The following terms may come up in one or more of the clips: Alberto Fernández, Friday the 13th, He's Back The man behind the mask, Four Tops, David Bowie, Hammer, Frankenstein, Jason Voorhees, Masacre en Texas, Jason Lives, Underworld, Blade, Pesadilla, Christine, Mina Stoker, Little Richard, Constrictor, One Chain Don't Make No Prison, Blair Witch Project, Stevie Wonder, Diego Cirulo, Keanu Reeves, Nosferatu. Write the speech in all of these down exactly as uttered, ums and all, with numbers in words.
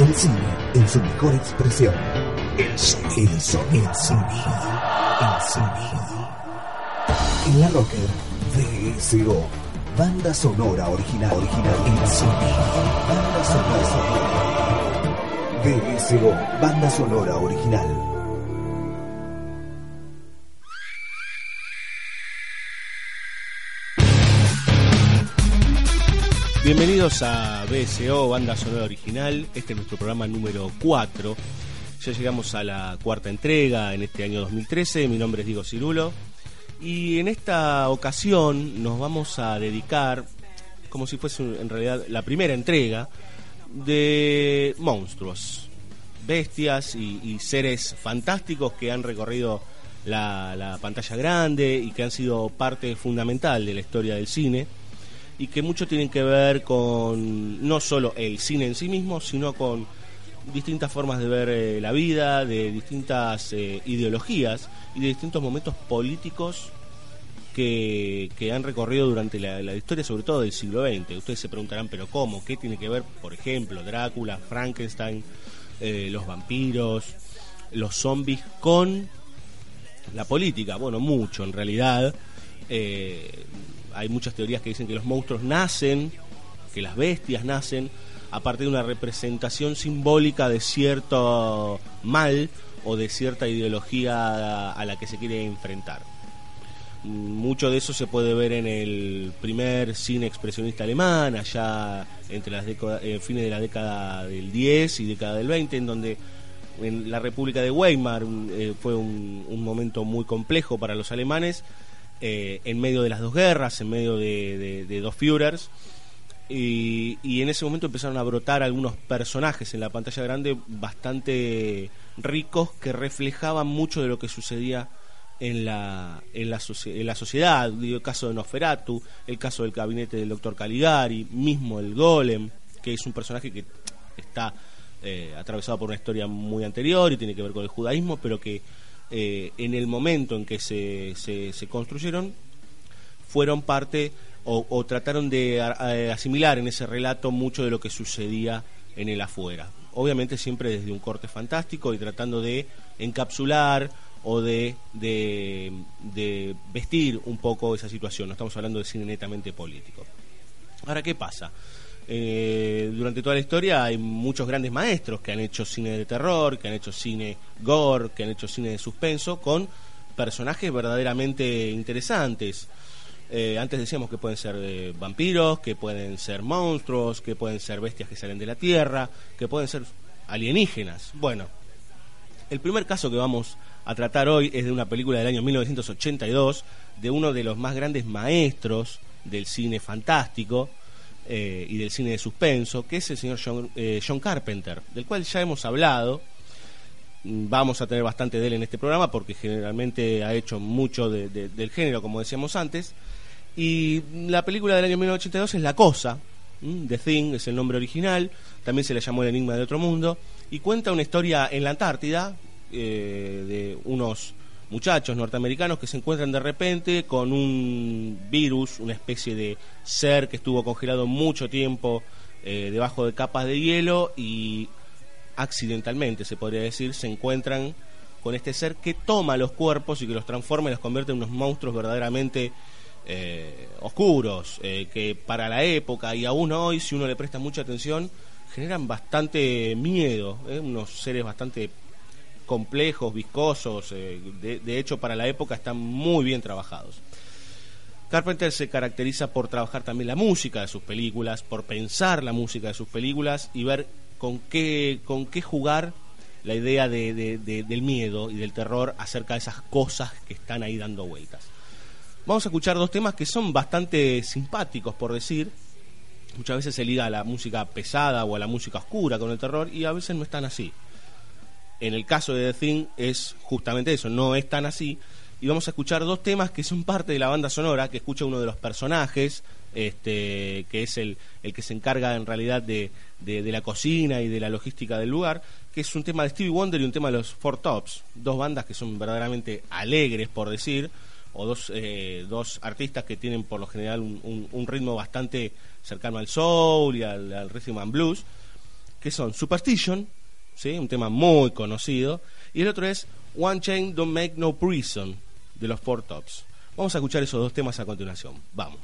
El cine en su mejor expresión. El sonido, el sonido, el sonido. En la rocker, B S O, banda sonora original, original. El sonido, banda sonora, sonora. B S O, banda sonora original. Bienvenidos a B S O, banda sonora original. Este es nuestro programa número cuatro. Ya llegamos a la cuarta entrega en este año dos mil trece. Mi nombre es Diego Cirulo. Y en esta ocasión nos vamos a dedicar, como si fuese en realidad la primera entrega, de monstruos, bestias y, y seres fantásticos que han recorrido la, la pantalla grande y que han sido parte fundamental de la historia del cine, y que mucho tienen que ver con no solo el cine en sí mismo, sino con distintas formas de ver eh, la vida, de distintas eh, ideologías y de distintos momentos políticos que, que han recorrido durante la, la historia, sobre todo del siglo veinte. Ustedes se preguntarán, ¿pero cómo? ¿Qué tiene que ver, por ejemplo, Drácula, Frankenstein, eh, los vampiros, los zombies con la política? Bueno, mucho en realidad. Eh, Hay muchas teorías que dicen que los monstruos nacen, que las bestias nacen a partir de una representación simbólica de cierto mal o de cierta ideología a la que se quiere enfrentar. Mucho de eso se puede ver en el primer cine expresionista alemán, allá entre las décadas, eh, fines de la década del diez y década del veinte, en donde en la República de Weimar eh, fue un, un momento muy complejo para los alemanes. Eh, en medio de las dos guerras, en medio de, de, de dos Führers, y, y en ese momento empezaron a brotar algunos personajes en la pantalla grande bastante ricos que reflejaban mucho de lo que sucedía en la, en la, en la sociedad. Digo, el caso de Nosferatu, el caso del gabinete del doctor Caligari, mismo el Golem, que es un personaje que está eh, atravesado por una historia muy anterior y tiene que ver con el judaísmo, pero que Eh, en el momento en que se, se, se construyeron, fueron parte o, o trataron de a, asimilar en ese relato mucho de lo que sucedía en el afuera. Obviamente siempre desde un corte fantástico y tratando de encapsular o de, de, de vestir un poco esa situación. No estamos hablando de cine netamente político. Ahora, ¿qué pasa? Eh, durante toda la historia hay muchos grandes maestros que han hecho cine de terror, que han hecho cine gore, que han hecho cine de suspenso con personajes verdaderamente interesantes. Eh, antes decíamos que pueden ser eh, vampiros, que pueden ser monstruos, que pueden ser bestias que salen de la tierra, que pueden ser alienígenas. Bueno, el primer caso que vamos a tratar hoy es de una película del año mil novecientos ochenta y dos, de uno de los más grandes maestros del cine fantástico Eh, y del cine de suspenso, que es el señor John, eh, John Carpenter, del cual ya hemos hablado. Vamos a tener bastante de él en este programa porque generalmente ha hecho mucho de, de, del género, como decíamos antes. Y la película del año mil novecientos ochenta y dos es La Cosa, The Thing es el nombre original, también se le llamó El Enigma del Otro Mundo, y cuenta una historia en la Antártida eh, de unos muchachos norteamericanos que se encuentran de repente con un virus, una especie de ser que estuvo congelado mucho tiempo eh, debajo de capas de hielo, y accidentalmente, se podría decir, se encuentran con este ser que toma los cuerpos y que los transforma y los convierte en unos monstruos verdaderamente eh, oscuros, eh, que para la época y aún hoy, si uno le presta mucha atención, generan bastante miedo, eh, unos seres bastante complejos, viscosos, eh, de, de hecho para la época están muy bien trabajados. Carpenter se caracteriza por trabajar también la música de sus películas, por pensar la música de sus películas y ver con qué, con qué jugar la idea de, de, de, del miedo y del terror acerca de esas cosas que están ahí dando vueltas. Vamos a escuchar dos temas que son bastante simpáticos, por decir. Muchas veces se liga a la música pesada o a la música oscura con el terror, y a veces no están así. En el caso de The Thing es justamente eso, no es tan así. Y vamos a escuchar dos temas que son parte de la banda sonora, que escucha uno de los personajes, este, que es el, el que se encarga en realidad de, de, de la cocina y de la logística del lugar, que es un tema de Stevie Wonder y un tema de los Four Tops, dos bandas que son verdaderamente alegres, por decir, o dos, eh, dos artistas que tienen por lo general un, un, un ritmo bastante cercano al soul y al, al rhythm and blues. que son Superstition, ¿sí? Un tema muy conocido, y el otro es One Chain Don't Make No Prison, de los Four Tops. Vamos a escuchar esos dos temas a continuación. Vamos.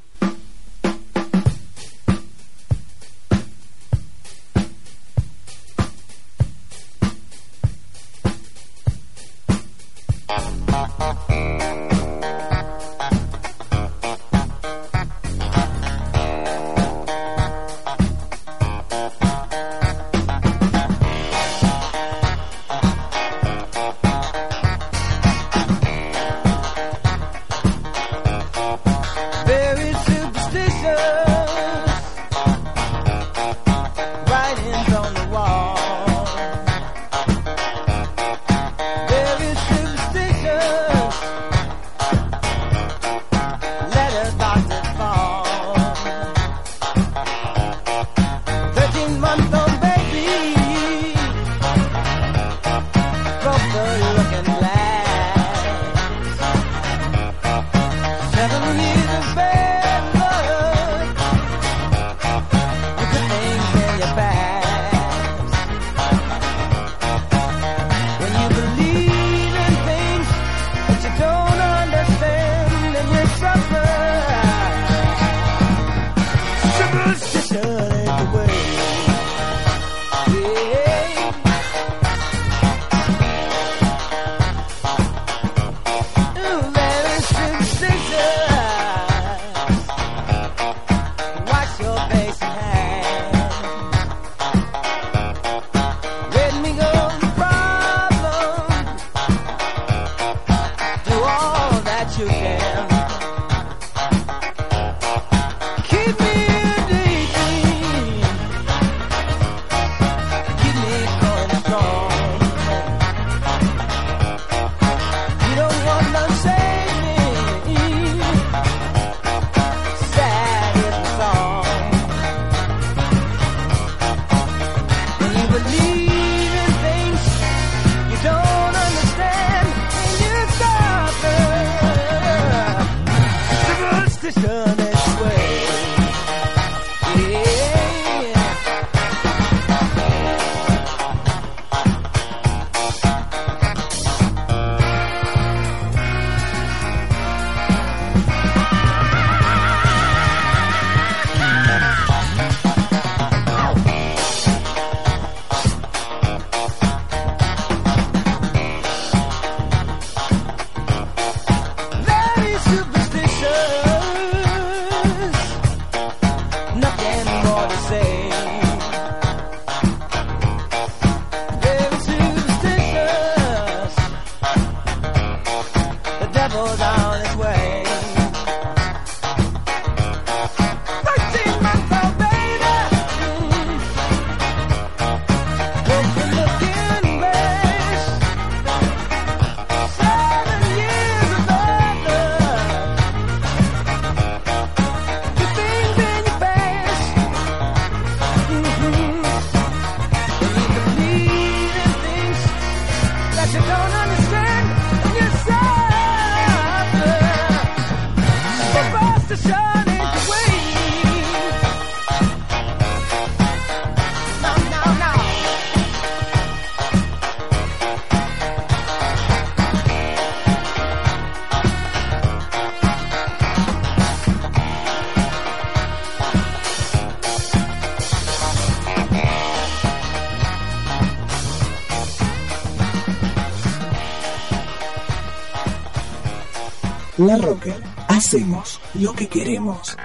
La Rocker, hacemos lo que queremos.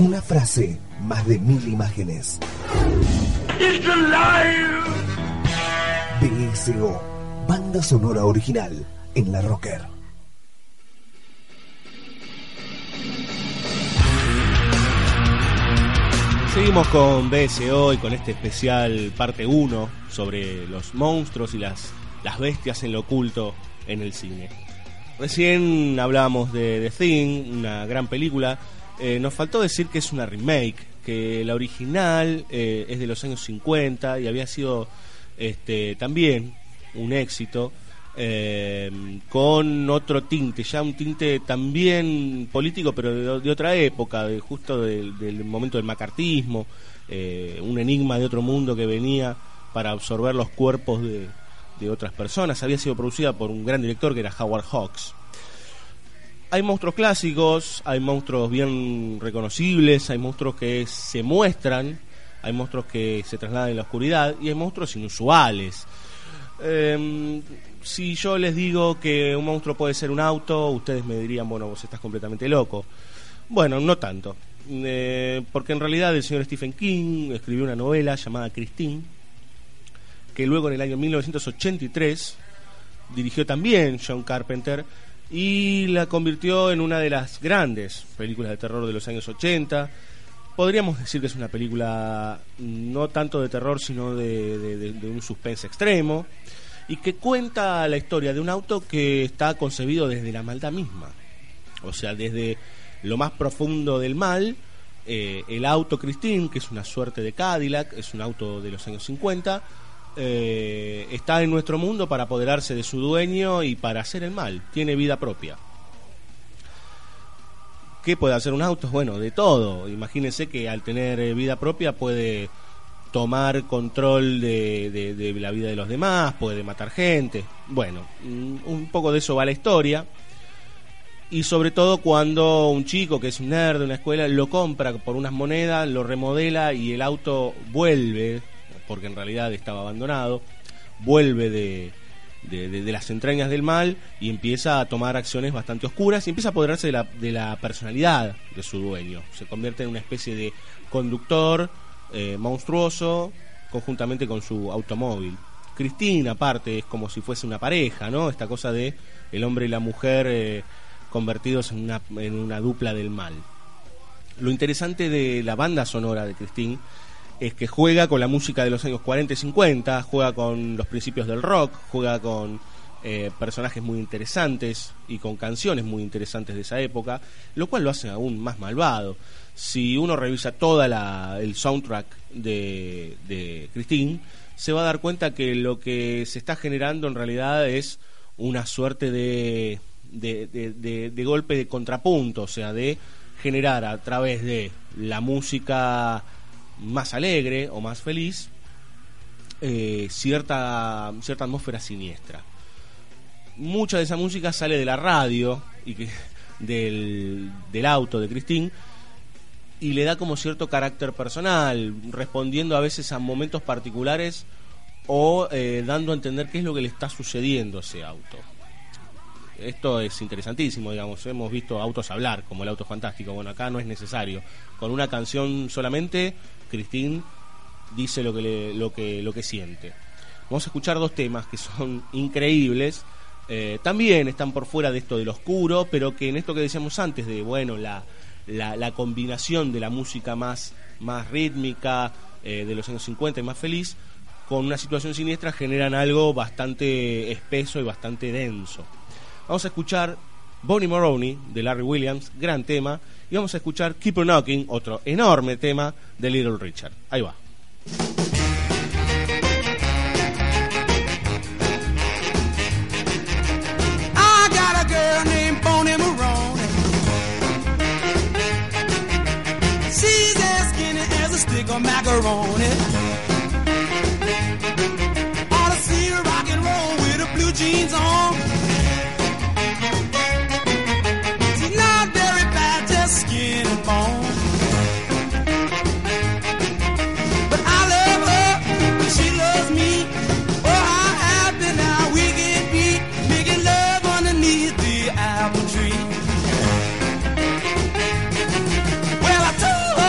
Una frase, más de mil imágenes. It's alive. B S O, banda sonora original en la Rocker. Seguimos con B S O y con este especial parte uno sobre los monstruos y las, las bestias en lo oculto en el cine. Recién hablamos de The Thing, una gran película. Eh, nos faltó decir que es una remake, que la original eh, es de los años cincuenta y había sido este, también un éxito eh, con otro tinte, ya un tinte también político, pero de, de otra época, de, justo del, del momento del macartismo, eh, un enigma de otro mundo que venía para absorber los cuerpos de, de otras personas. Había sido producida por un gran director que era Howard Hawks. Hay monstruos clásicos, hay monstruos bien reconocibles, hay monstruos que se muestran, hay monstruos que se trasladan en la oscuridad y hay monstruos inusuales. Eh, si yo les digo que un monstruo puede ser un auto, ustedes me dirían, bueno, vos estás completamente loco. Bueno, no tanto, eh, porque en realidad el señor Stephen King escribió una novela llamada Christine, que luego en el año mil novecientos ochenta y tres dirigió también John Carpenter, y la convirtió en una de las grandes películas de terror de los años ochenta. Podríamos decir que es una película no tanto de terror, sino de, de, de un suspense extremo, y que cuenta la historia de un auto que está concebido desde la maldad misma. O sea, desde lo más profundo del mal, eh, el auto Christine, que es una suerte de Cadillac, es un auto de los años cincuenta, Eh, está en nuestro mundo para apoderarse de su dueño y para hacer el mal. Tiene vida propia. ¿Qué puede hacer un auto? Bueno, de todo. Imagínense que al tener vida propia puede tomar control de, de, de la vida de los demás, puede matar gente. Bueno, un poco de eso va la historia. Y sobre todo cuando un chico que es un nerd de una escuela lo compra por unas monedas, lo remodela y el auto vuelve, porque en realidad estaba abandonado, vuelve de, de, de, de las entrañas del mal y empieza a tomar acciones bastante oscuras y empieza a apoderarse de la, de la personalidad de su dueño. Se convierte en una especie de conductor eh, monstruoso, conjuntamente con su automóvil. Cristina, aparte, es como si fuese una pareja, ¿no? Esta cosa de el hombre y la mujer eh, convertidos en una, en una dupla del mal. Lo interesante de la banda sonora de Cristina es que juega con la música de los años cuarenta y cincuenta, juega con los principios del rock, juega con eh, personajes muy interesantes y con canciones muy interesantes de esa época, lo cual lo hace aún más malvado. Si uno revisa toda la, el soundtrack de, de Christine, se va a dar cuenta que lo que se está generando en realidad es una suerte de, de, de, de, de golpe de contrapunto, o sea, de generar a través de la música más alegre o más feliz eh, cierta cierta atmósfera siniestra. Mucha de esa música sale de la radio y que, del, del auto de Christine, y le da como cierto carácter personal, respondiendo a veces a momentos particulares o eh, dando a entender qué es lo que le está sucediendo a ese auto. Esto es interesantísimo, digamos, hemos visto autos hablar, como el auto fantástico. Bueno, acá no es necesario. Con una canción solamente, Christine dice lo que, le, lo que, lo que siente. Vamos a escuchar dos temas que son increíbles. Eh, también están por fuera de esto del oscuro, pero que en esto que decíamos antes de, bueno, la, la, la combinación de la música más, más rítmica eh, de los años cincuenta y más feliz, con una situación siniestra, generan algo bastante espeso y bastante denso. Vamos a escuchar Bonnie Maroney de Larry Williams, gran tema, y vamos a escuchar Keep on Knocking, otro enorme tema de Little Richard. Ahí va. I got a girl named Bonnie Maroney. She's as skinny as a stick of macaroni. Ought to see her rock and roll with her blue jeans on. Skin and bone, but I love her, and she loves me. Oh, how happy now we can be, making love underneath the apple tree. Well, I told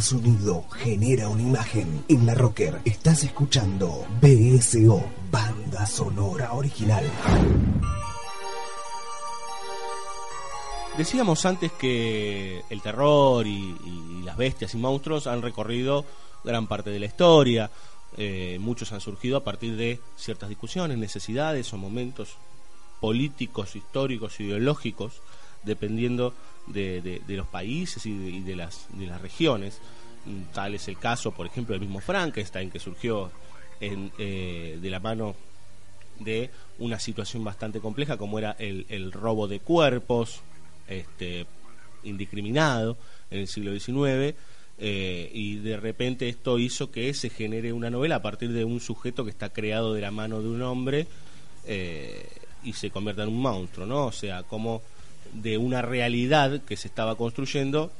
Sonido genera una imagen. En la Rocker estás escuchando B S O, banda sonora original. Decíamos antes que el terror y, y las bestias y monstruos han recorrido gran parte de la historia. Eh, muchos han surgido a partir de ciertas discusiones, necesidades o momentos políticos, históricos, ideológicos, dependiendo de, de, de los países y de, y de las de las regiones. Tal es el caso, por ejemplo, del mismo Frankenstein, que surgió en, eh, de la mano de una situación bastante compleja, como era el, el robo de cuerpos este, indiscriminado en el siglo diecinueve, eh, y de repente esto hizo que se genere una novela a partir de un sujeto que está creado de la mano de un hombre, eh, y se convierta en un monstruo, ¿no? O sea, como de una realidad que se estaba construyendo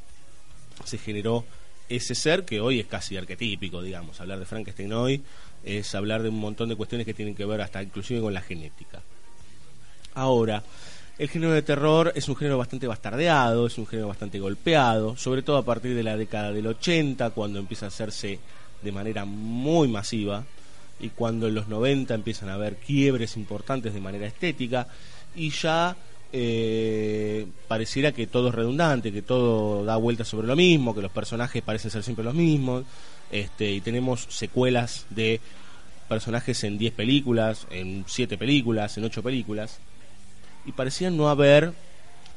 se generó ese ser que hoy es casi arquetípico, digamos. Hablar de Frankenstein hoy es hablar de un montón de cuestiones que tienen que ver hasta inclusive con la genética. Ahora, el género de terror es un género bastante bastardeado, es un género bastante golpeado, sobre todo a partir de la década del ochenta, cuando empieza a hacerse de manera muy masiva, y cuando en los noventa empiezan a haber quiebres importantes de manera estética, y ya eh, pareciera que todo es redundante, que todo da vueltas sobre lo mismo, que los personajes parecen ser siempre los mismos, este, y tenemos secuelas de personajes en diez películas, en siete películas, en ocho películas, y parecía no haber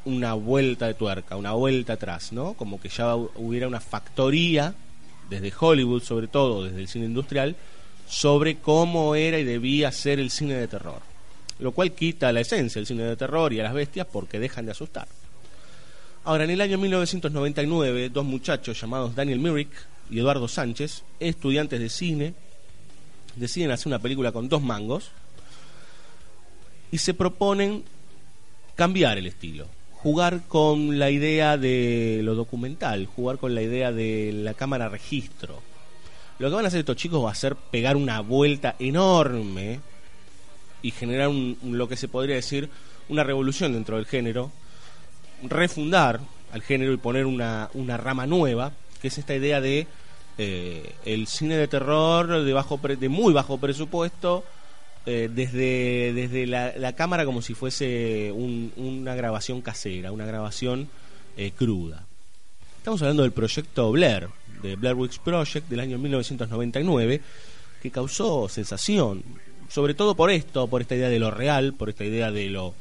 una vuelta de tuerca, una vuelta atrás, ¿no? Como que ya hubiera una factoría, desde Hollywood sobre todo, desde el cine industrial, sobre cómo era y debía ser el cine de terror, lo cual quita la esencia del cine de terror y a las bestias porque dejan de asustar. Ahora, en el año mil novecientos noventa y nueve, dos muchachos llamados Daniel Mirick y Eduardo Sánchez, estudiantes de cine, deciden hacer una película con dos mangos y se proponen cambiar el estilo, jugar con la idea de lo documental, jugar con la idea de la cámara registro. Lo que van a hacer estos chicos va a ser pegar una vuelta enorme y generar un, lo que se podría decir una revolución dentro del género, refundar al género y poner una, una rama nueva, que es esta idea de eh, el cine de terror de, bajo pre, de muy bajo presupuesto, eh, desde, desde la, la cámara como si fuese un, una grabación casera, una grabación eh, cruda. Estamos hablando del proyecto Blair, de Blair Witch Project del año mil novecientos noventa y nueve, que causó sensación, sobre todo por esto, por esta idea de lo real, por esta idea de lo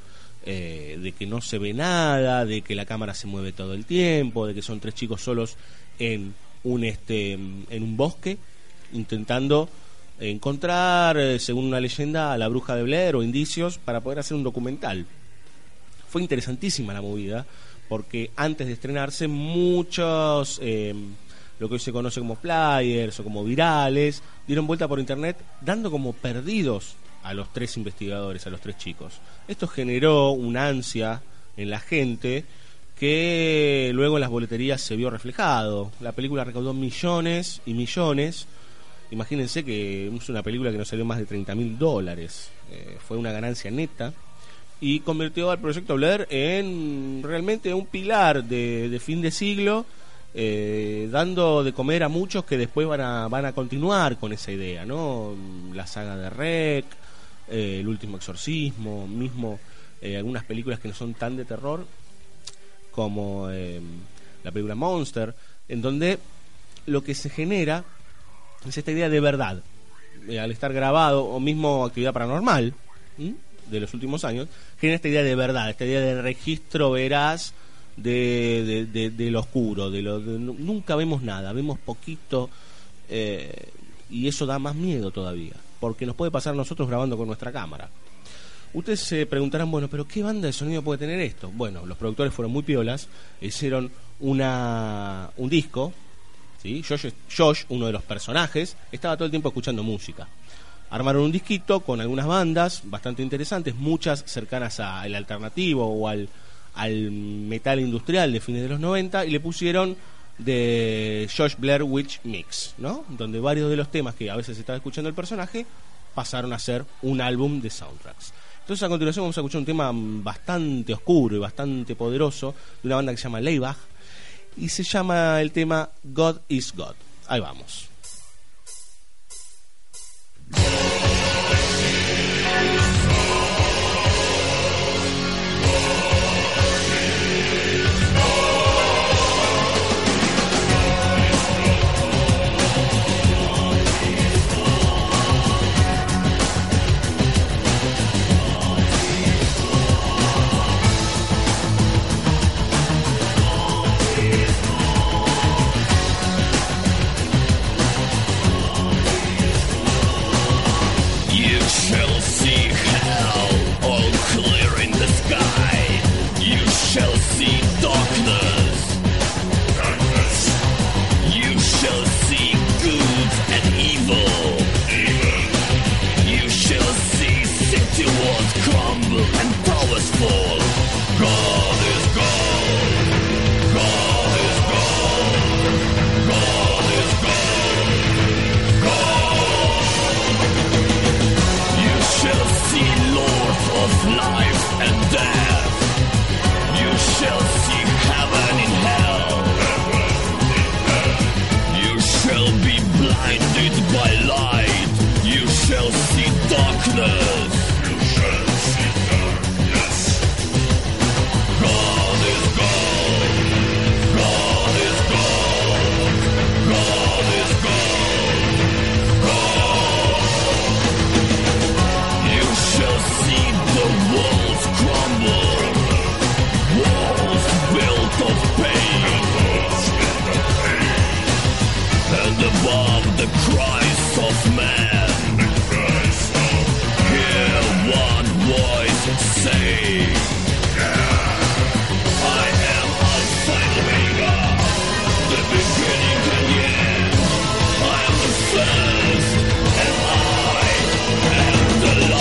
eh, de que no se ve nada, de que la cámara se mueve todo el tiempo, de que son tres chicos solos en un este en un bosque intentando encontrar, según una leyenda, a la bruja de Blair o indicios para poder hacer un documental. Fue interesantísima la movida porque antes de estrenarse muchos eh, lo que hoy se conoce como flyers o como virales, dieron vuelta por internet dando como perdidos a los tres investigadores, a los tres chicos. Esto generó una ansia en la gente que luego en las boleterías se vio reflejado. La película recaudó millones y millones. Imagínense que es una película que no salió más de treinta mil dólares. Eh, fue una ganancia neta y convirtió al proyecto Blair en realmente un pilar de, de fin de siglo. Eh, dando de comer a muchos que después van a van a continuar con esa idea, ¿no? La saga de R E C, eh, El último exorcismo, mismo eh, algunas películas que no son tan de terror como eh, la película Monster, en donde lo que se genera es esta idea de verdad, eh, al estar grabado, o mismo Actividad Paranormal, ¿sí?, de los últimos años, genera esta idea de verdad, esta idea de registro veraz de, de, de, de lo oscuro, de lo de, nunca vemos nada, vemos poquito, eh, y eso da más miedo todavía, porque nos puede pasar a nosotros grabando con nuestra cámara. Ustedes se preguntarán, bueno, pero ¿qué banda de sonido puede tener esto? Bueno, los productores fueron muy piolas, hicieron una un disco, ¿sí? Josh, Josh, uno de los personajes, estaba todo el tiempo escuchando música. Armaron un disquito con algunas bandas bastante interesantes, muchas cercanas al alternativo o al al metal industrial de fines de los noventa, y le pusieron de Josh Blair Witch Mix, ¿no? Donde varios de los temas que a veces estaba escuchando el personaje pasaron a ser un álbum de soundtracks. Entonces a continuación vamos a escuchar un tema bastante oscuro y bastante poderoso de una banda que se llama Leibach, y se llama el tema God is God. Ahí vamos. life and death. You shall see heaven in hell. You shall be blinded by light. You shall see darkness. You shall see darkness. God is God. God is God. God is God. Above the cries of man, hear one voice say, I am Alpha and Omega, the beginning and the end. I am the first and I am the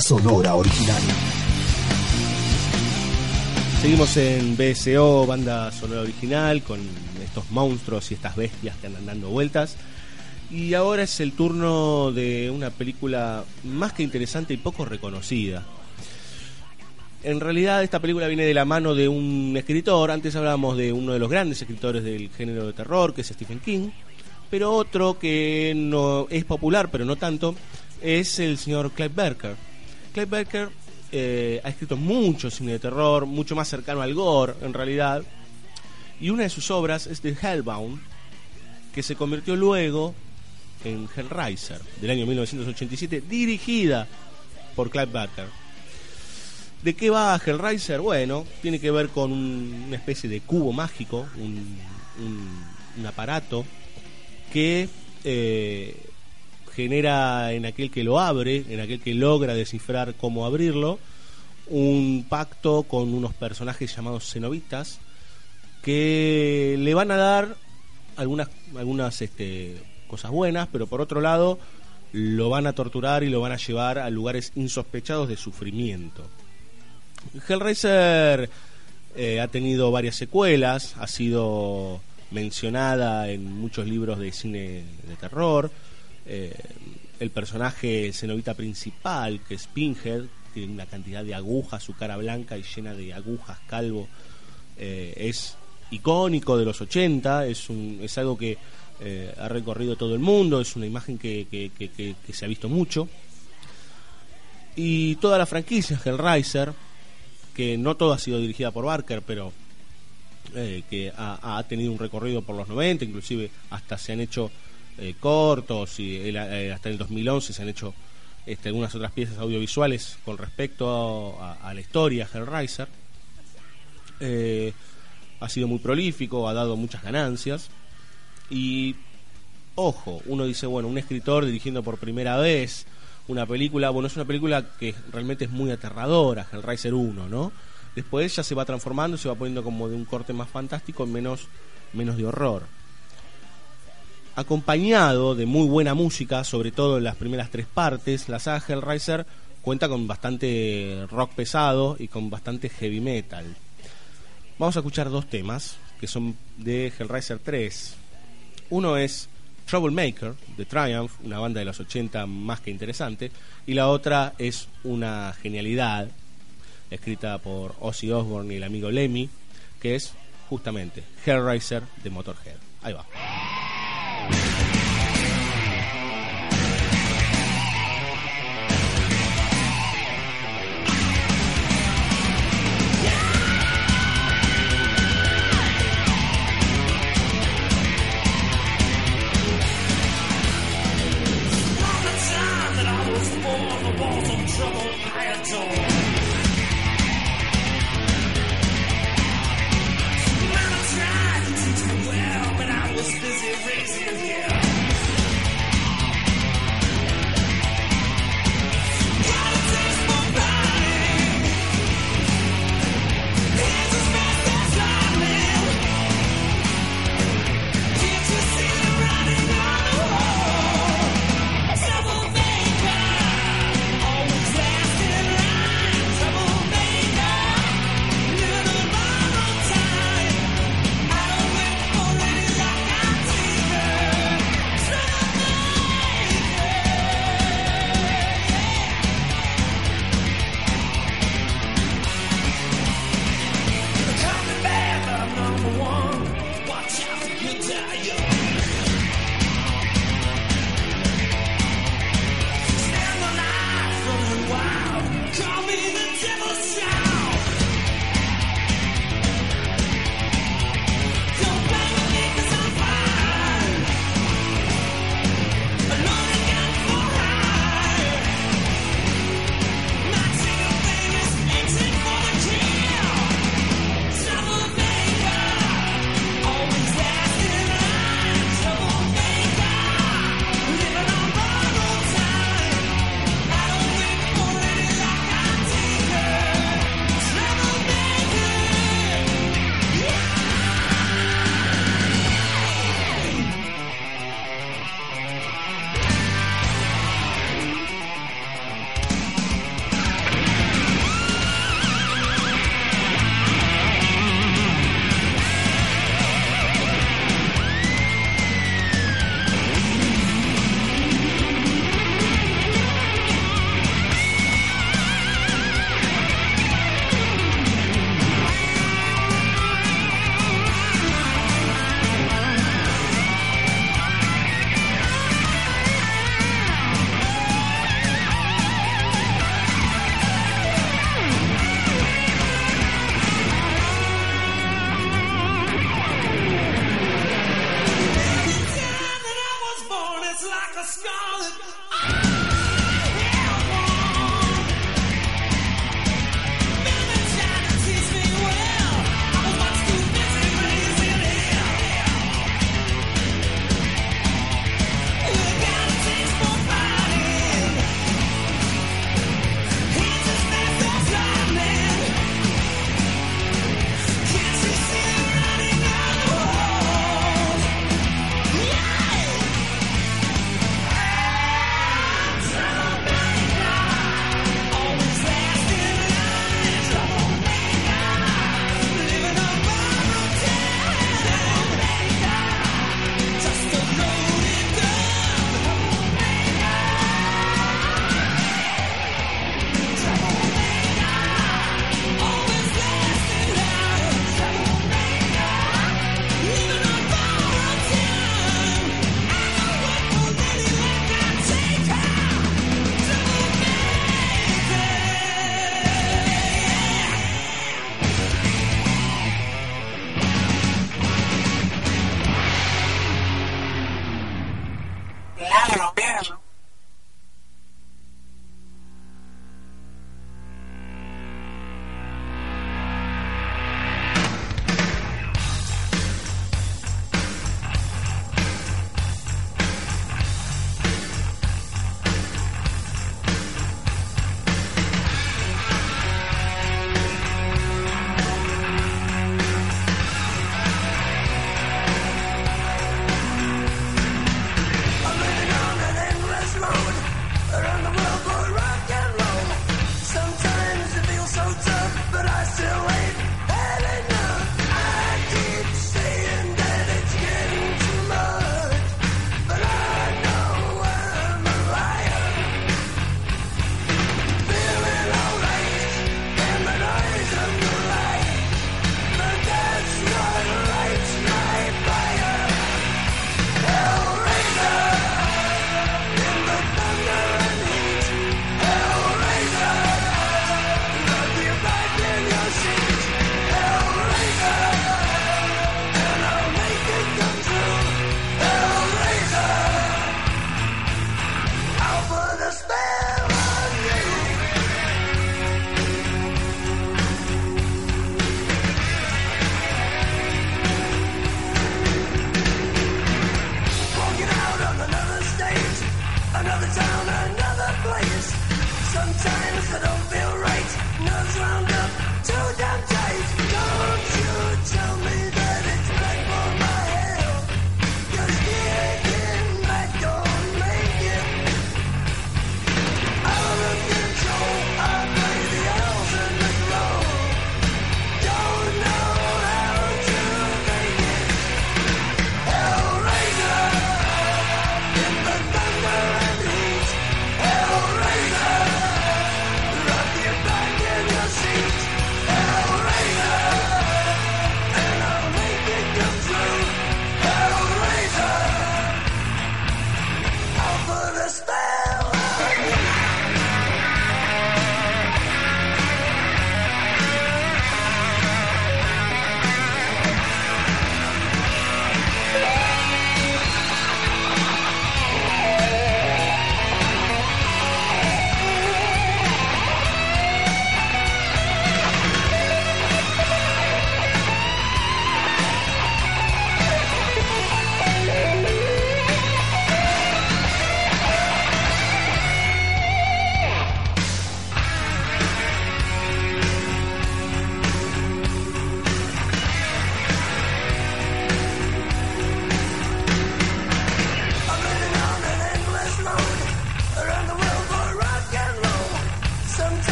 Sonora original. Seguimos en B S O, banda sonora original, con estos monstruos y estas bestias que andan dando vueltas. Y ahora es el turno de una película más que interesante y poco reconocida. En realidad esta película viene de la mano de un escritor. Antes hablábamos de uno de los grandes escritores del género de terror, que es Stephen King, pero otro que no es popular, pero no tanto, es el señor Clive Barker. Clive Barker eh, ha escrito mucho cine de terror, mucho más cercano al gore, en realidad. Y una de sus obras es The Hellbound, que se convirtió luego en Hellraiser, del año mil novecientos ochenta y siete, dirigida por Clive Barker. ¿De qué va Hellraiser? Bueno, tiene que ver con un, una especie de cubo mágico, un, un, un aparato que... Eh, genera en aquel que lo abre, en aquel que logra descifrar cómo abrirlo, un pacto con unos personajes llamados cenobitas que le van a dar algunas algunas este, cosas buenas, pero por otro lado lo van a torturar y lo van a llevar a lugares insospechados de sufrimiento. Hellraiser eh, ha tenido varias secuelas, ha sido mencionada en muchos libros de cine de terror. Eh, el personaje cenobita principal, que es Pinhead, tiene una cantidad de agujas, su cara blanca y llena de agujas, calvo, eh, es icónico de los ochenta, es, un, es algo que eh, ha recorrido todo el mundo, es una imagen que, que, que, que, que se ha visto mucho. Y toda la franquicia Hellraiser, que no todo ha sido dirigida por Barker, pero eh, que ha, ha tenido un recorrido por los noventa, inclusive hasta se han hecho Eh, cortos y eh, hasta el dos mil once se han hecho este, algunas otras piezas audiovisuales con respecto a, a, a la historia Hellraiser. Eh, ha sido muy prolífico, ha dado muchas ganancias y ojo, uno dice, bueno, un escritor dirigiendo por primera vez una película, bueno, es una película que realmente es muy aterradora, Hellraiser uno, ¿no? Después ya se va transformando, se va poniendo como de un corte más fantástico, menos, menos de horror. Acompañado de muy buena música, sobre todo en las primeras tres partes, la saga Hellraiser cuenta con bastante rock pesado y con bastante heavy metal. Vamos a escuchar dos temas que son de Hellraiser tres. Uno es Troublemaker de Triumph, una banda de los ochenta más que interesante, y la otra es una genialidad escrita por Ozzy Osbourne y el amigo Lemmy, que es justamente Hellraiser de Motorhead. Ahí va.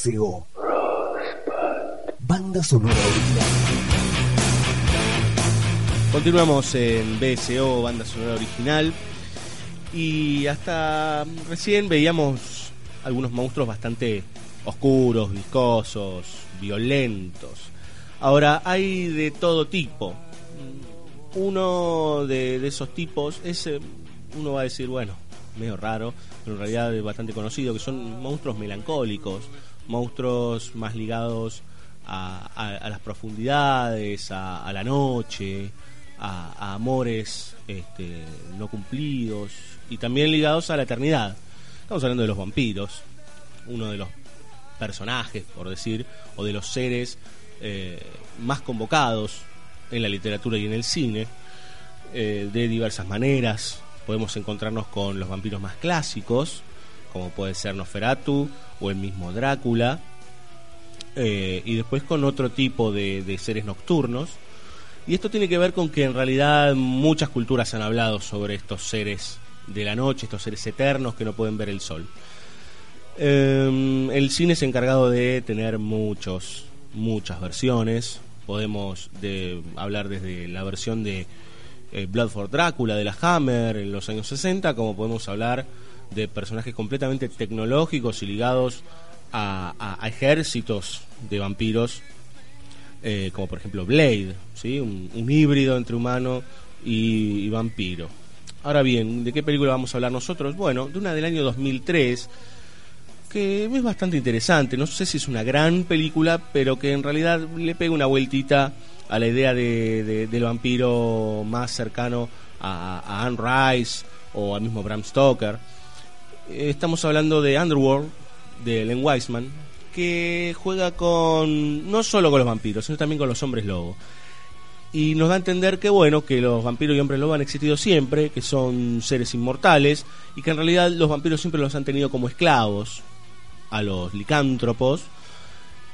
B S O Banda sonora original. Continuamos en B S O, banda sonora original. Y hasta recién veíamos algunos monstruos bastante oscuros, viscosos, violentos. Ahora hay de todo tipo. Uno de, de esos tipos es, uno va a decir, bueno, medio raro, pero en realidad es bastante conocido, que son monstruos melancólicos, monstruos más ligados a, a, a las profundidades, a, a la noche, a, a amores este, no cumplidos, y también ligados a la eternidad. Estamos hablando de los vampiros, uno de los personajes, por decir, o de los seres eh, más convocados en la literatura y en el cine, eh, de diversas maneras. Podemos encontrarnos con los vampiros más clásicos, como puede ser Nosferatu o el mismo Drácula, eh, y después con otro tipo de, de seres nocturnos. Y esto tiene que ver con que en realidad muchas culturas han hablado sobre estos seres de la noche, estos seres eternos que no pueden ver el sol. Eh, el cine es encargado de tener muchos, muchas versiones. Podemos de, hablar desde la versión de Blood for Drácula de la Hammer en los años sesenta, como podemos hablar de personajes completamente tecnológicos y ligados a, a, a ejércitos de vampiros, eh, como por ejemplo Blade, ¿sí? un, un híbrido entre humano y, y vampiro. Ahora bien, ¿de qué película vamos a hablar nosotros? Bueno, de una del año dos mil tres, que es bastante interesante. No sé si es una gran película, pero que en realidad le pega una vueltita a la idea de, de, del vampiro más cercano a, a Anne Rice o al mismo Bram Stoker. Estamos hablando de Underworld, de Len Wiseman, que juega con, no solo con los vampiros, sino también con los hombres lobo. y nos da a entender que, bueno, que los vampiros y hombres lobo han existido siempre, que son seres inmortales, y que en realidad los vampiros siempre los han tenido como esclavos a los licántropos,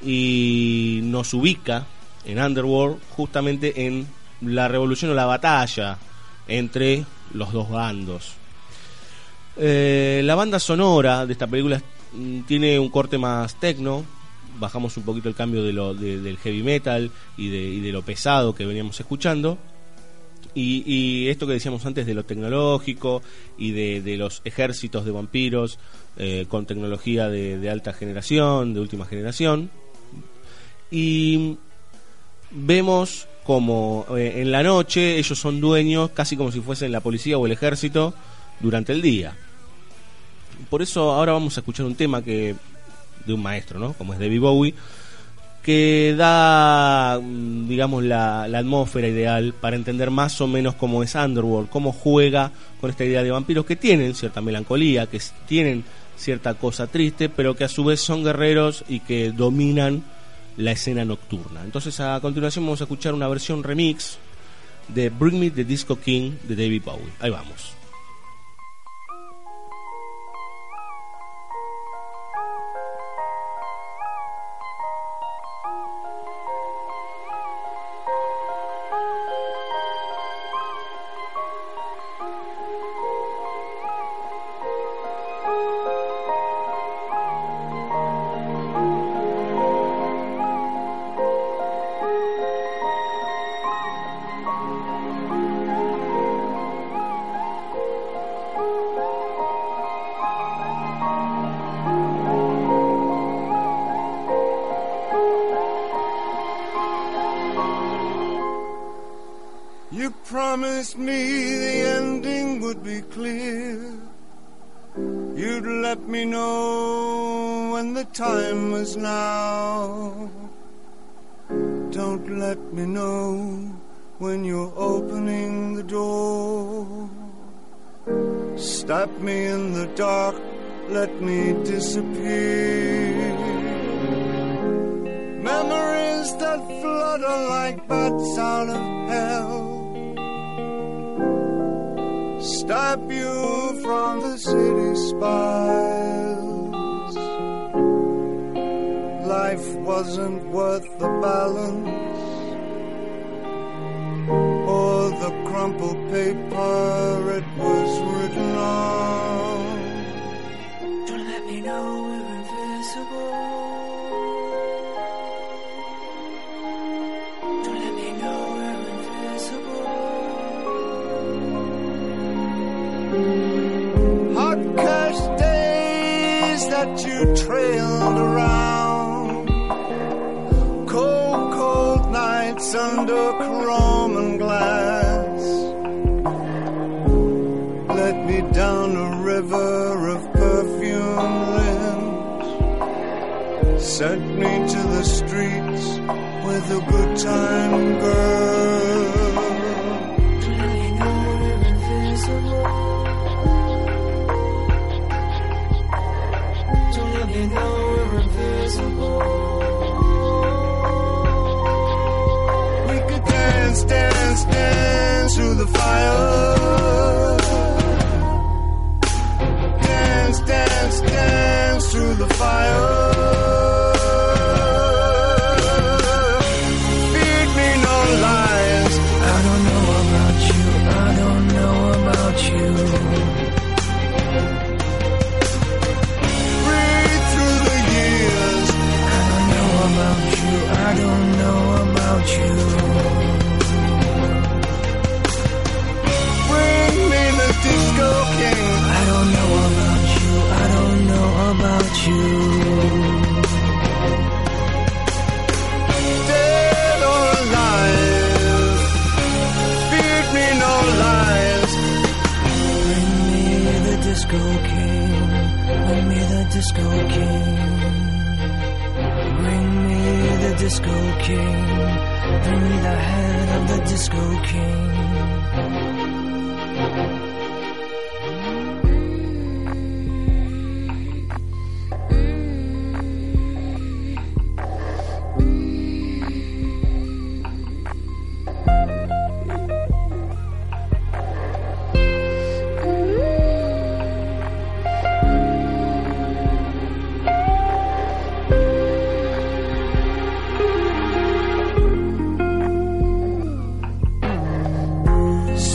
y nos ubica en Underworld justamente en la revolución o la batalla entre los dos bandos. Eh, la banda sonora de esta película tiene un corte más techno. Bajamos un poquito el cambio de lo, de, del heavy metal y de, y de lo pesado que veníamos escuchando, y, y esto que decíamos antes de lo tecnológico y de, de los ejércitos de vampiros eh, con tecnología de, de alta generación, de última generación. Y vemos como eh, en la noche ellos son dueños, casi como si fuesen la policía o el ejército durante el día. Por eso ahora vamos a escuchar un tema que de un maestro, ¿no? Como es David Bowie, que da, digamos, la, la atmósfera ideal para entender más o menos cómo es Underworld, cómo juega con esta idea de vampiros que tienen cierta melancolía, que tienen cierta cosa triste, pero que a su vez son guerreros y que dominan la escena nocturna. Entonces, a continuación vamos a escuchar una versión remix de Bring Me the Disco King de David Bowie. Ahí vamos. Thank you.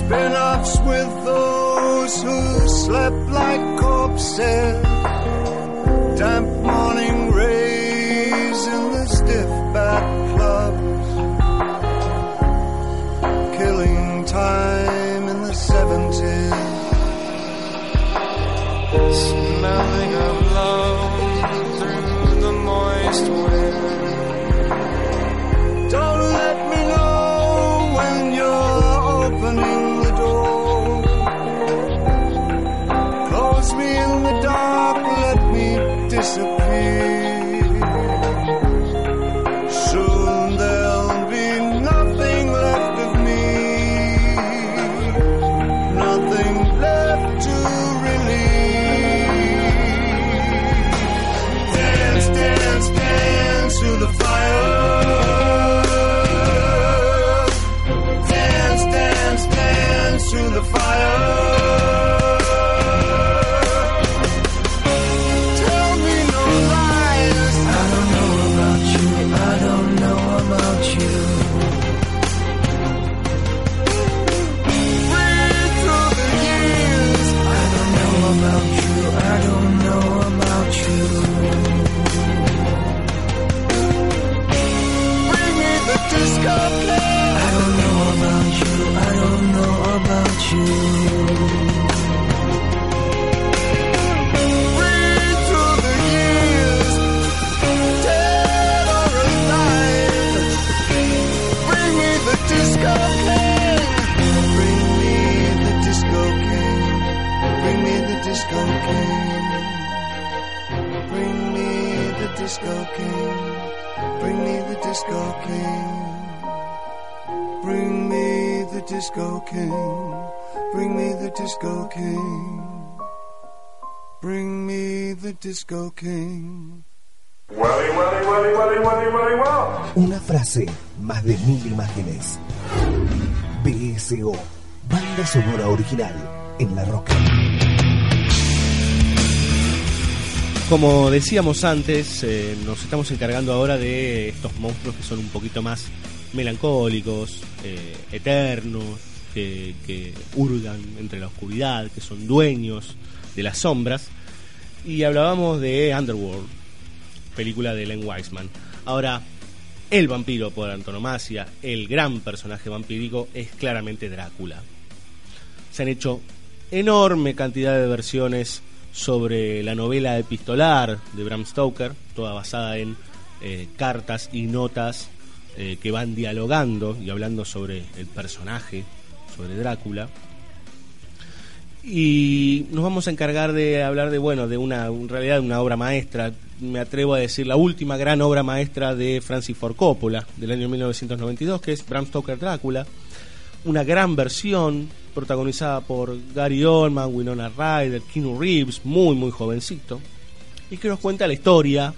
spin-offs with those who slept like corpses, damp morning rays in the stiff-backed clubs, killing time in the seventies, smelling of love through the moist wind. Soon there'll be nothing left of me, nothing left to relieve. Dance, dance, dance to the fire. Dance, dance, dance to the fire. Disco King, bring me the Disco King, bring me the Disco King, bring me the Disco King, bring me the Disco King. Wally, wally, wally, wally, wally, wally, wally. Una frase, más de mil imágenes. B S O, banda sonora original en la roca. Como decíamos antes, eh, nos estamos encargando ahora de estos monstruos que son un poquito más melancólicos, eh, eternos, que, que hurgan entre la oscuridad, que son dueños de las sombras. Y hablábamos de Underworld, película de Len Wiseman. Ahora, el vampiro por antonomasia, el gran personaje vampírico, es claramente Drácula. Se han hecho enorme cantidad de versiones sobre la novela epistolar de Bram Stoker, toda basada en eh, cartas y notas eh, que van dialogando y hablando sobre el personaje, sobre Drácula. Y nos vamos a encargar de hablar de, bueno, de una, en realidad, una obra maestra, me atrevo a decir la última gran obra maestra de Francis Ford Coppola, del año mil novecientos noventa y dos, que es Bram Stoker Drácula, una gran versión protagonizada por Gary Oldman, Winona Ryder, Keanu Reeves, muy muy jovencito, y que nos cuenta la historia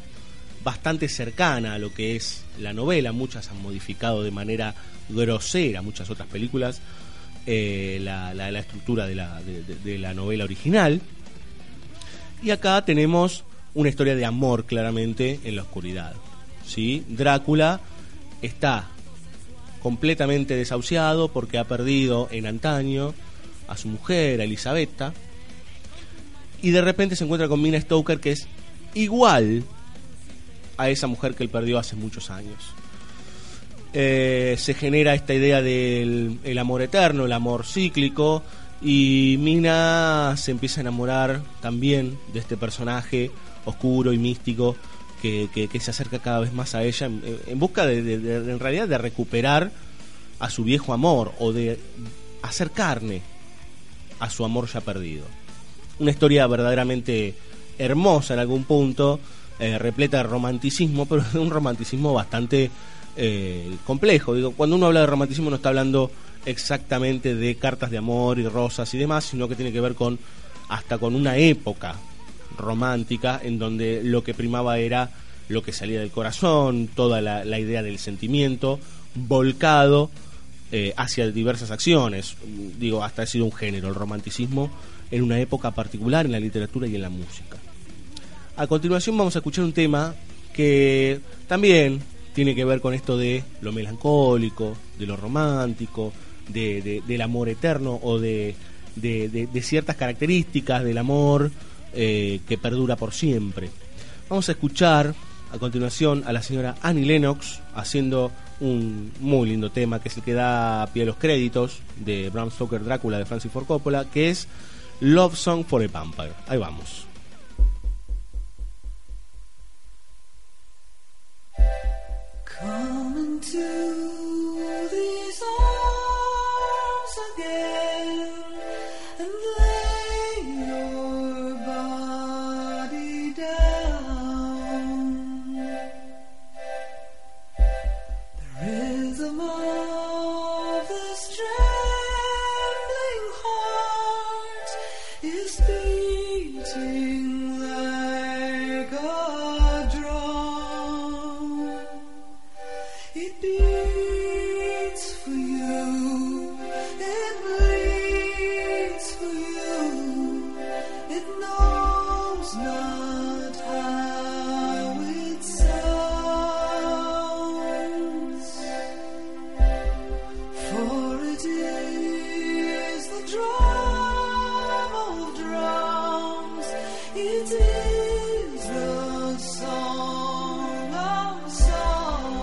bastante cercana a lo que es la novela. Muchas han modificado de manera grosera, muchas otras películas, eh, la, la, la estructura de la, de, de, de la novela original, y acá tenemos una historia de amor claramente en la oscuridad, ¿sí? Drácula está completamente desahuciado porque ha perdido en antaño a su mujer, a Elisabetta, y de repente se encuentra con Mina Stoker, que es igual a esa mujer que él perdió hace muchos años. Eh, se genera esta idea del el amor eterno, el amor cíclico, y Mina se empieza a enamorar también de este personaje oscuro y místico Que, que, que se acerca cada vez más a ella en, en busca de, de, de, en realidad, de recuperar a su viejo amor, o de hacer carne a su amor ya perdido. Una historia verdaderamente hermosa en algún punto, eh, repleta de romanticismo, pero de un romanticismo bastante eh, complejo. Digo, cuando uno habla de romanticismo no está hablando exactamente de cartas de amor y rosas y demás, sino que tiene que ver con, hasta con una época romántica en donde lo que primaba era lo que salía del corazón, toda la, la idea del sentimiento volcado eh, hacia diversas acciones. Digo, hasta ha sido un género, el romanticismo, en una época particular en la literatura y en la música. A continuación vamos a escuchar un tema que también tiene que ver con esto de lo melancólico, de lo romántico, de, de, del amor eterno o de, de, de, de ciertas características del amor eh, que perdura por siempre. Vamos a escuchar a continuación a la señora Annie Lennox haciendo un muy lindo tema que es el que da pie a los créditos de Bram Stoker Drácula de Francis Ford Coppola, que es Love Song for a Vampire. Ahí vamos. Come into these arms again and lay your body down. The rhythm of this trembling heart is beating like a drum. It beats for you, it bleeds for you, it knows not how it sounds, for it is the drum of drums, it is the song of songs. Once I had the rarest rose that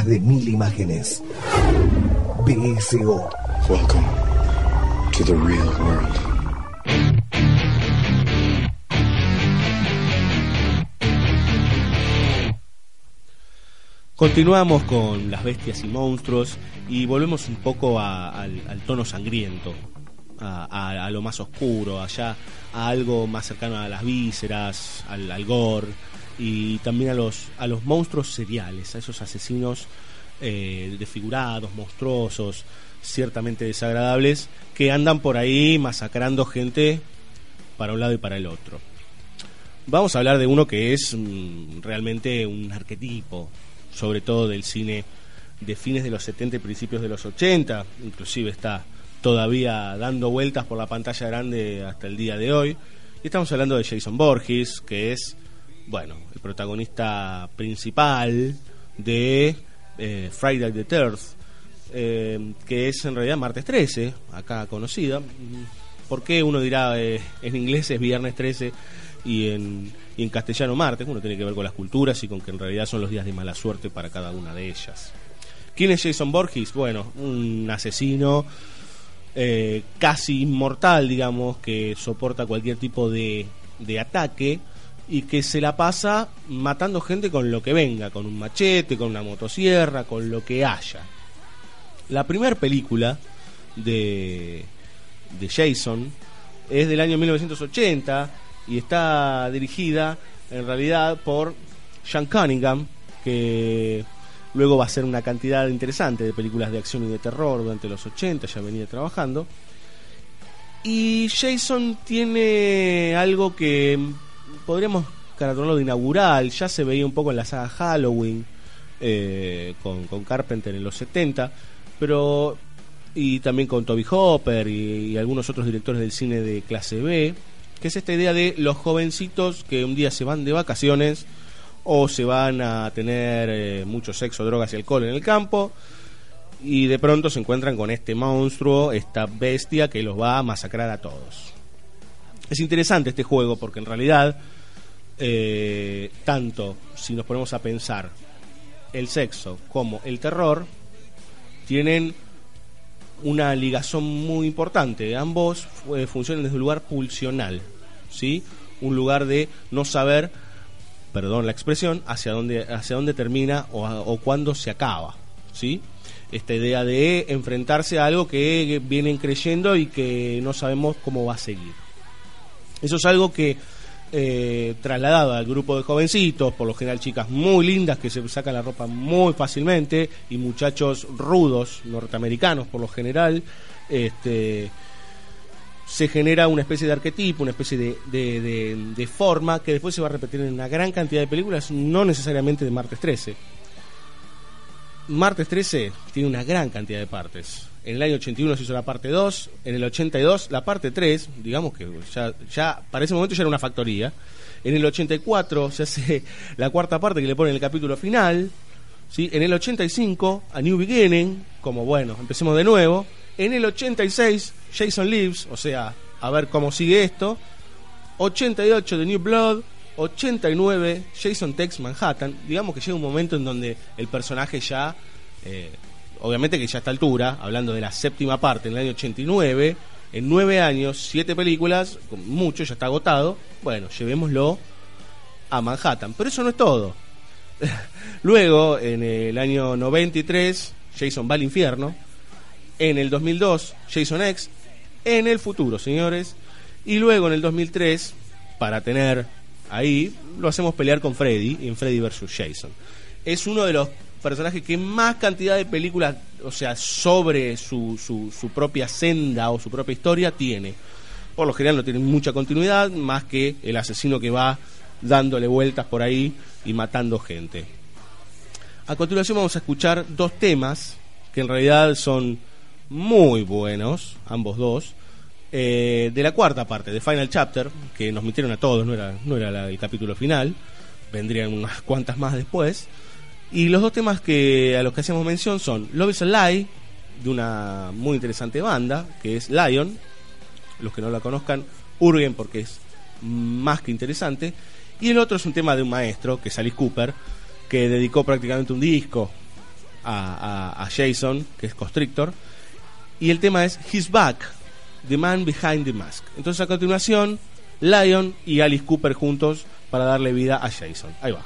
ever deemed to bloom. Cruel winter chilled the bark and stole my flower too soon. Let me be the only one to keep you from the cold. Now the floor of hell is laid, it storms up brightest gold. They shine for you, they shine for you, they burn for all to see. Come into these arms again and set this spirit free. Una frase, más de mil imágenes. B S O. Welcome to the real world. Continuamos con las bestias y monstruos y volvemos un poco a- al, al tono sangriento, a, a, a lo más oscuro, allá a algo más cercano a las vísceras, al, al gore, y también a los, a los monstruos seriales, a esos asesinos eh, desfigurados, monstruosos, ciertamente desagradables, que andan por ahí masacrando gente para un lado y para el otro. Vamos a hablar de uno que es mm, realmente un arquetipo, sobre todo del cine de fines de los setenta y principios de los ochenta, inclusive está todavía dando vueltas por la pantalla grande hasta el día de hoy. Y estamos hablando de Jason Voorhees, que es, bueno, el protagonista principal de eh, Friday the thirteenth, eh, que es en realidad Martes trece, acá conocida. ¿Por qué uno dirá eh, en inglés es Viernes trece y en, y en castellano Martes? Bueno, tiene que ver con las culturas y con que en realidad son los días de mala suerte para cada una de ellas. ¿Quién es Jason Voorhees? Bueno, un asesino eh, casi inmortal, digamos, que soporta cualquier tipo de, de ataque y que se la pasa matando gente con lo que venga, con un machete, con una motosierra, con lo que haya. La primera película de, de Jason es del año mil novecientos ochenta y está dirigida en realidad por Sean Cunningham, que luego va a hacer una cantidad interesante de películas de acción y de terror durante los ochenta, ya venía trabajando. Y Jason tiene algo que podríamos caraturarlo de inaugural, ya se veía un poco en la saga Halloween eh, con, con Carpenter en los setenta, pero y también con Toby Hopper y, y algunos otros directores del cine de clase B, que es esta idea de los jovencitos que un día se van de vacaciones o se van a tener eh, mucho sexo, drogas y alcohol en el campo, y de pronto se encuentran con este monstruo, esta bestia que los va a masacrar a todos. Es interesante este juego porque en realidad eh, tanto si nos ponemos a pensar, el sexo como el terror tienen una ligazón muy importante. Ambos eh, funcionan desde un lugar pulsional, ¿sí? Un lugar de no saber, perdón la expresión, hacia dónde hacia dónde termina o, o cuándo se acaba, ¿sí? Esta idea de enfrentarse a algo que vienen creyendo y que no sabemos cómo va a seguir. Eso es algo que eh, trasladado al grupo de jovencitos, por lo general chicas muy lindas que se sacan la ropa muy fácilmente y muchachos rudos, norteamericanos por lo general, este... se genera una especie de arquetipo, una especie de, de, de, de forma que después se va a repetir en una gran cantidad de películas, no necesariamente de Martes trece. Martes trece tiene una gran cantidad de partes. En el año ochenta y uno se hizo la parte dos, en el ochenta y dos la parte tres, digamos que ya, ya para ese momento ya era una factoría. En el ochenta y cuatro se hace la cuarta parte que le ponen el capítulo final, ¿sí? En el ochenta y cinco A New Beginning, como bueno, empecemos de nuevo. En el ochenta y seis, Jason Lives, o sea, a ver cómo sigue esto. ochenta y ocho, The New Blood. ochenta y nueve, Jason Takes Manhattan. Digamos que llega un momento en donde el personaje ya, eh, obviamente que ya a esta altura, hablando de la séptima parte, en el año ochenta y nueve, en nueve años, siete películas, mucho, ya está agotado. Bueno, llevémoslo a Manhattan. Pero eso no es todo. Luego, en el año noventa y tres, Jason va al infierno. En el dos mil dos, Jason X, en el futuro, señores. Y luego en el dos mil tres, para tener ahí, lo hacemos pelear con Freddy, en Freddy versus. Jason. Es uno de los personajes que más cantidad de películas, o sea, sobre su, su, su propia senda o su propia historia tiene. Por lo general no tiene mucha continuidad, más que el asesino que va dándole vueltas por ahí y matando gente. A continuación vamos a escuchar dos temas que en realidad son muy buenos, ambos dos, eh, de la cuarta parte, de Final Chapter, que nos metieron a todos, no era, no era la, el capítulo final, vendrían unas cuantas más después. Y los dos temas que a los que hacemos mención son Love is a Lie, de una muy interesante banda, que es Lion. Los que no la conozcan, hurguen porque es más que interesante. Y el otro es un tema de un maestro, que es Alice Cooper, que dedicó prácticamente un disco a, a, a Jason, que es Constrictor. Y el tema es He's Back, The Man Behind the Mask. Entonces a continuación, Lion y Alice Cooper juntos para darle vida a Jason. Ahí va.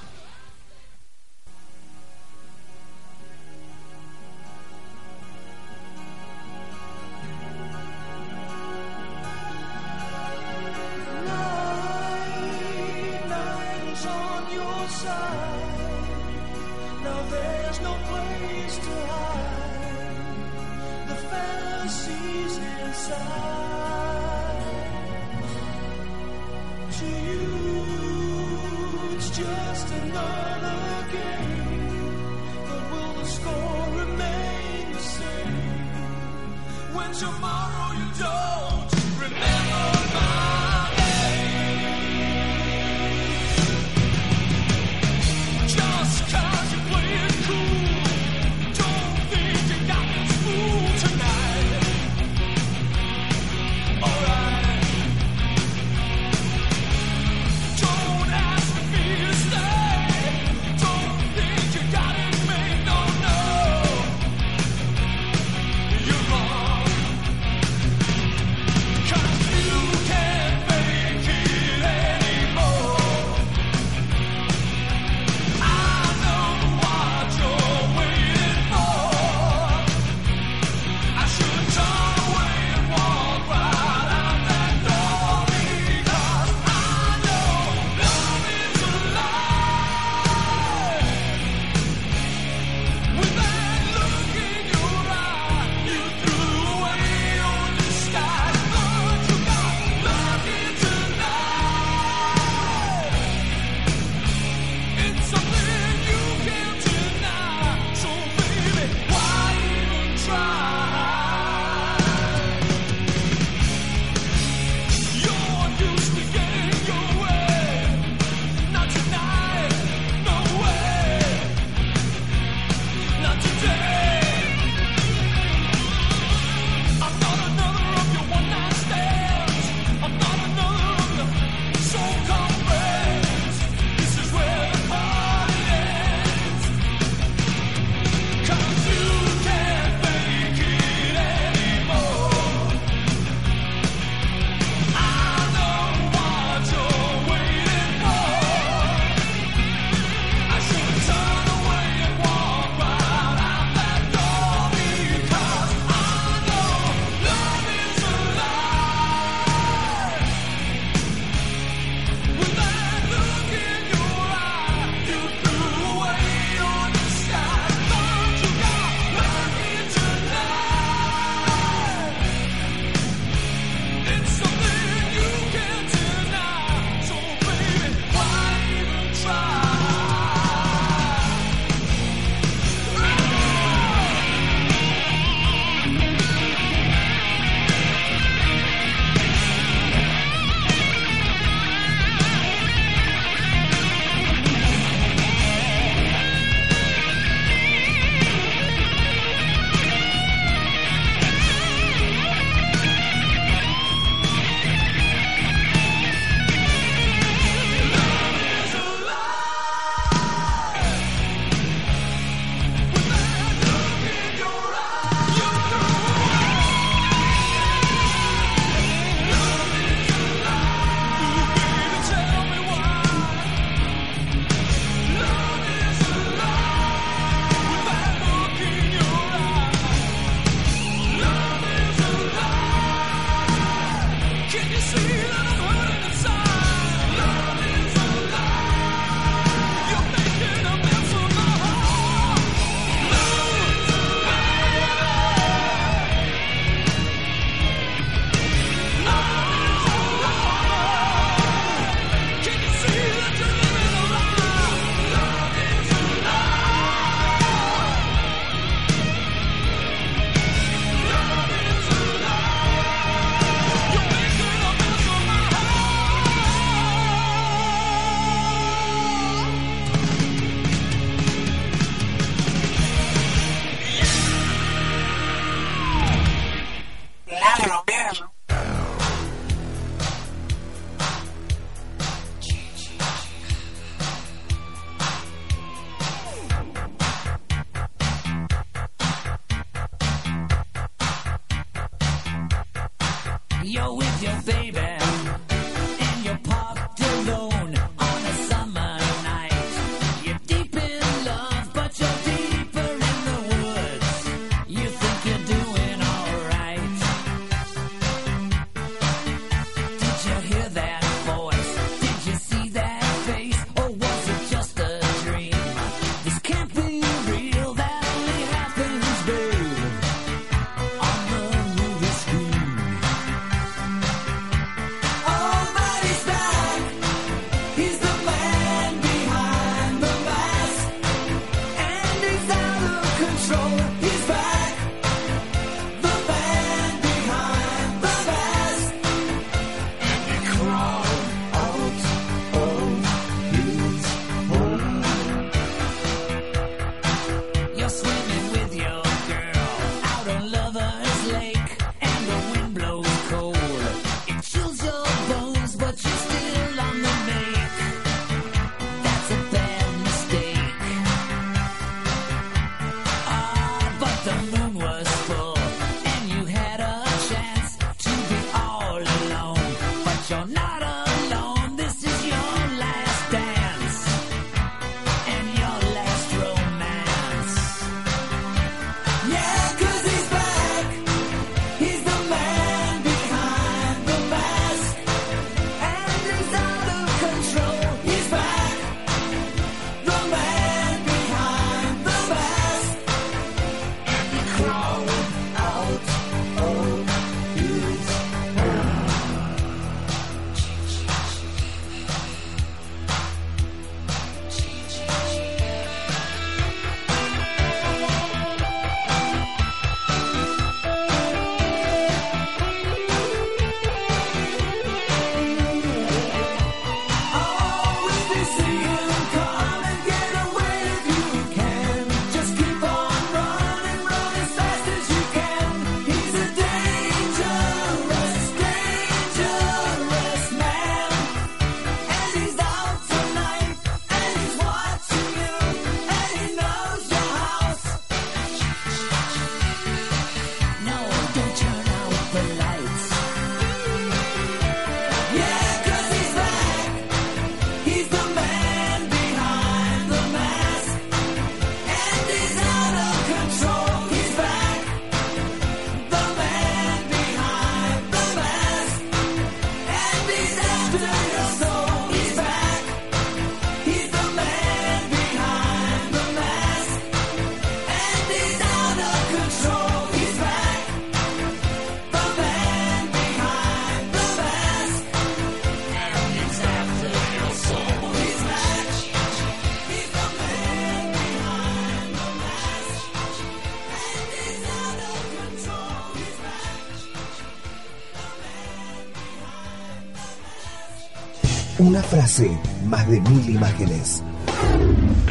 Una frase, más de mil imágenes.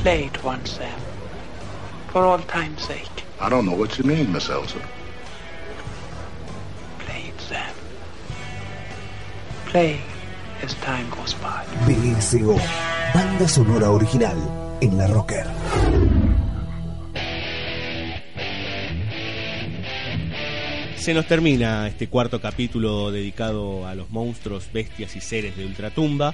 Play it once, Sam. For all time's sake. I don't know what you mean, Miss Elsa. Play it, Sam. Play as time goes by. B S O, banda sonora original en La Rocker. Se nos termina este cuarto capítulo dedicado a los monstruos, bestias y seres de Ultratumba.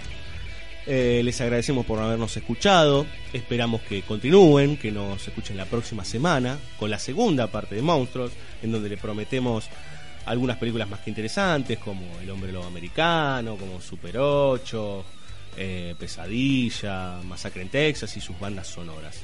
Eh, les agradecemos por habernos escuchado. Esperamos que continúen, que nos escuchen la próxima semana con la segunda parte de Monstruos, en donde les prometemos algunas películas más que interesantes, como El Hombre Lobo Americano, como Super ocho, eh, Pesadilla, Masacre en Texas y sus bandas sonoras.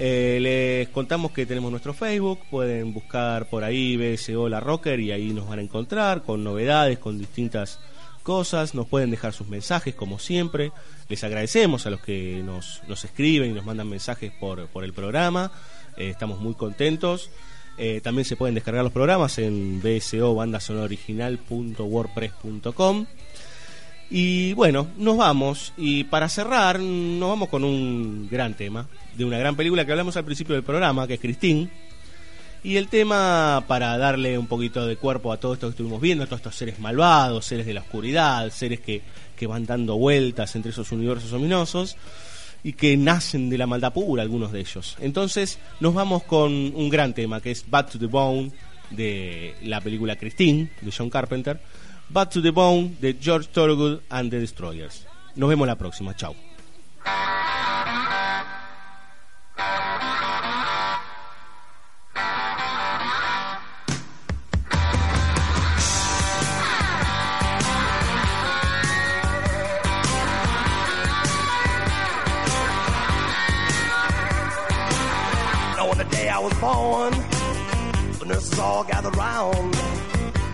Eh, les contamos que tenemos nuestro Facebook, pueden buscar por ahí B S O La Rocker y ahí nos van a encontrar con novedades, con distintas cosas. Nos pueden dejar sus mensajes como siempre. Les agradecemos a los que nos, nos escriben y nos mandan mensajes por, por el programa. Eh, estamos muy contentos. Eh, también se pueden descargar los programas en b s o banda sonora original punto wordpress punto com. Y bueno, nos vamos. Y para cerrar, nos vamos con un gran tema de una gran película que hablamos al principio del programa, que es Christine. Y el tema, para darle un poquito de cuerpo a todo esto que estuvimos viendo, a todos estos seres malvados, seres de la oscuridad, seres que, que van dando vueltas entre esos universos ominosos y que nacen de la maldad pura, algunos de ellos. Entonces nos vamos con un gran tema, que es Back to the Bone, de la película Christine, de John Carpenter. Back to the Bone, de George Thorogood and the Destroyers. Nos vemos la próxima, chau. Now on the day I was born, the nurses all gathered round,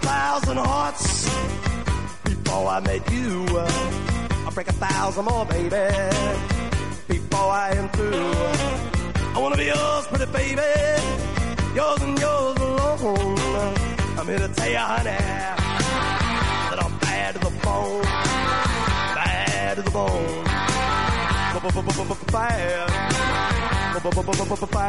Thousand hearts before I met you. I'll break a thousand more, baby, before I am through. I wanna be yours, pretty baby, yours and yours alone. I'm here to tell you, honey, that I'm bad to the bone, bad to the bone, bad, bad.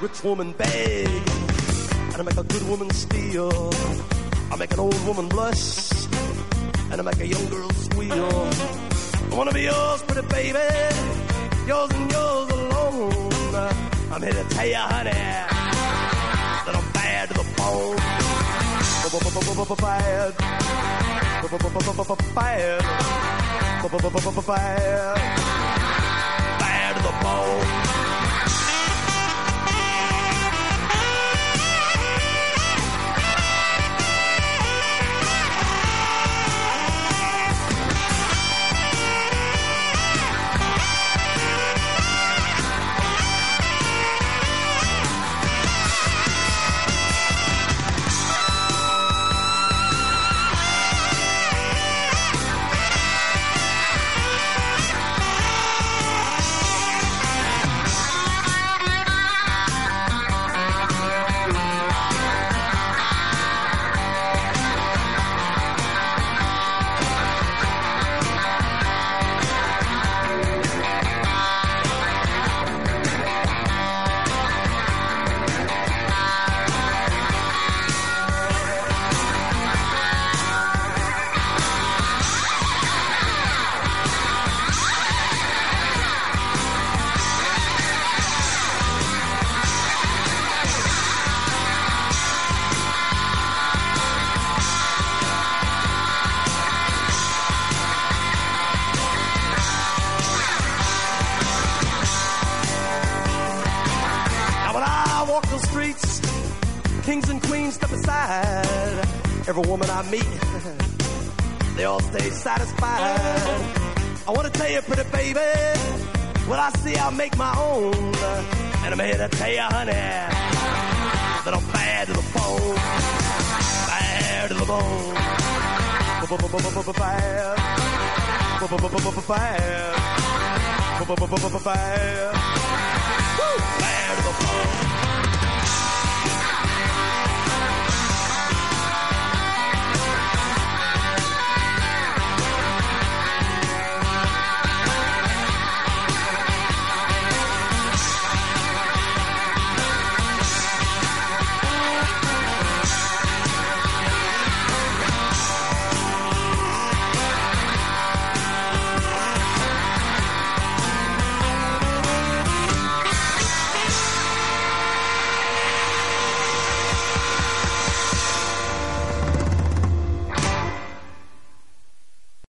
Rich woman beg, and I make a good woman steal. I make an old woman blush, and I make a young girl squeal. I wanna be yours, pretty baby, yours and yours alone. I'm here to tell you, honey, that I'm bad to the bone. Bad, bad to the bone. little streets, kings and queens step aside. Every woman I meet, they all stay satisfied. I want to tell you, pretty baby, what I see I make my own. And I'm here to tell you, honey, that I'm bad to the bone. Bad to the bone. Bad. Bad. Bad. Bad. Woo!